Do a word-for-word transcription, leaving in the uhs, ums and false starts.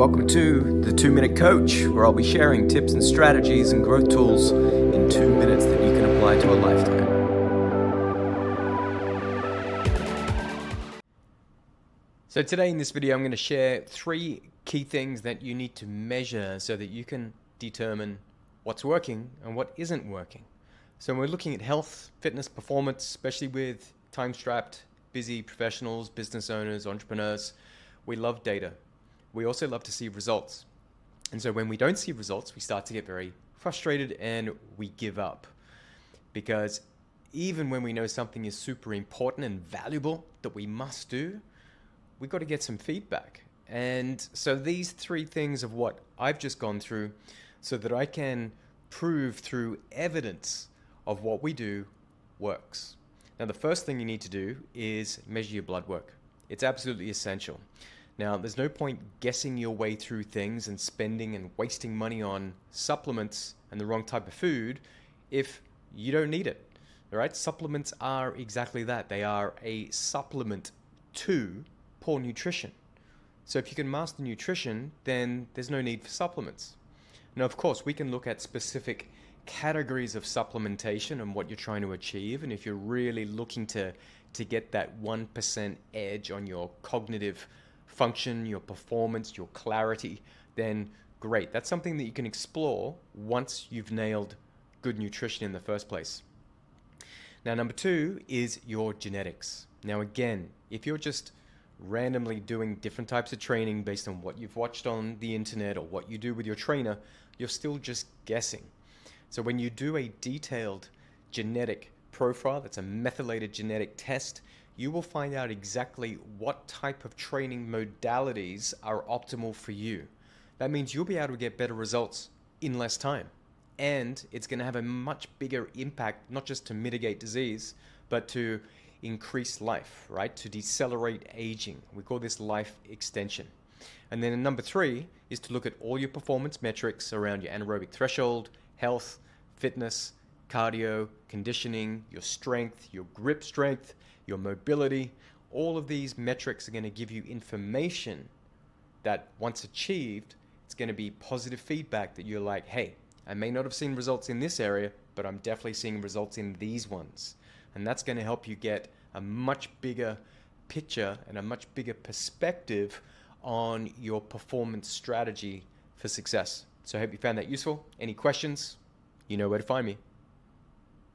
welcome to The Two-Minute Coach, where I'll be sharing tips and strategies and growth tools in two minutes that you can apply to a lifetime. So today in this video, I'm going to share three key things that you need to measure so that you can determine what's working and what isn't working. So we're looking at health, fitness, performance, especially with time-strapped, busy professionals, business owners, entrepreneurs. We love data. We also love to see results. And so when we don't see results, we start to get very frustrated and we give up. Because even when we know something is super important and valuable that we must do, we've got to get some feedback. And so these three things of what I've just gone through so that I can prove through evidence of what we do works. Now, the first thing you need to do is measure your blood work. It's absolutely essential. Now, there's no point guessing your way through things and spending and wasting money on supplements and the wrong type of food if you don't need it, all right? Supplements are exactly that. They are a supplement to poor nutrition. So if you can master nutrition, then there's no need for supplements. Now, of course, we can look at specific categories of supplementation and what you're trying to achieve, and if you're really looking to to get that one percent edge on your cognitive function, your performance, your clarity, then great. That's something that you can explore once you've nailed good nutrition in the first place. Now, number two is your genetics. Now, again, if you're just randomly doing different types of training based on what you've watched on the internet or what you do with your trainer, you're still just guessing. So when you do a detailed genetic profile, that's a methylated genetic test, you will find out exactly what type of training modalities are optimal for you. That means you'll be able to get better results in less time. And it's going to have a much bigger impact, not just to mitigate disease, but to increase life, right? To decelerate aging. We call this life extension. And then number three is to look at all your performance metrics around your anaerobic threshold, health, fitness, cardio, conditioning, your strength, your grip strength, your mobility. All of these metrics are going to give you information that once achieved, it's going to be positive feedback that you're like, hey, I may not have seen results in this area, but I'm definitely seeing results in these ones. And that's going to help you get a much bigger picture and a much bigger perspective on your performance strategy for success. So I hope you found that useful. Any questions? You know where to find me.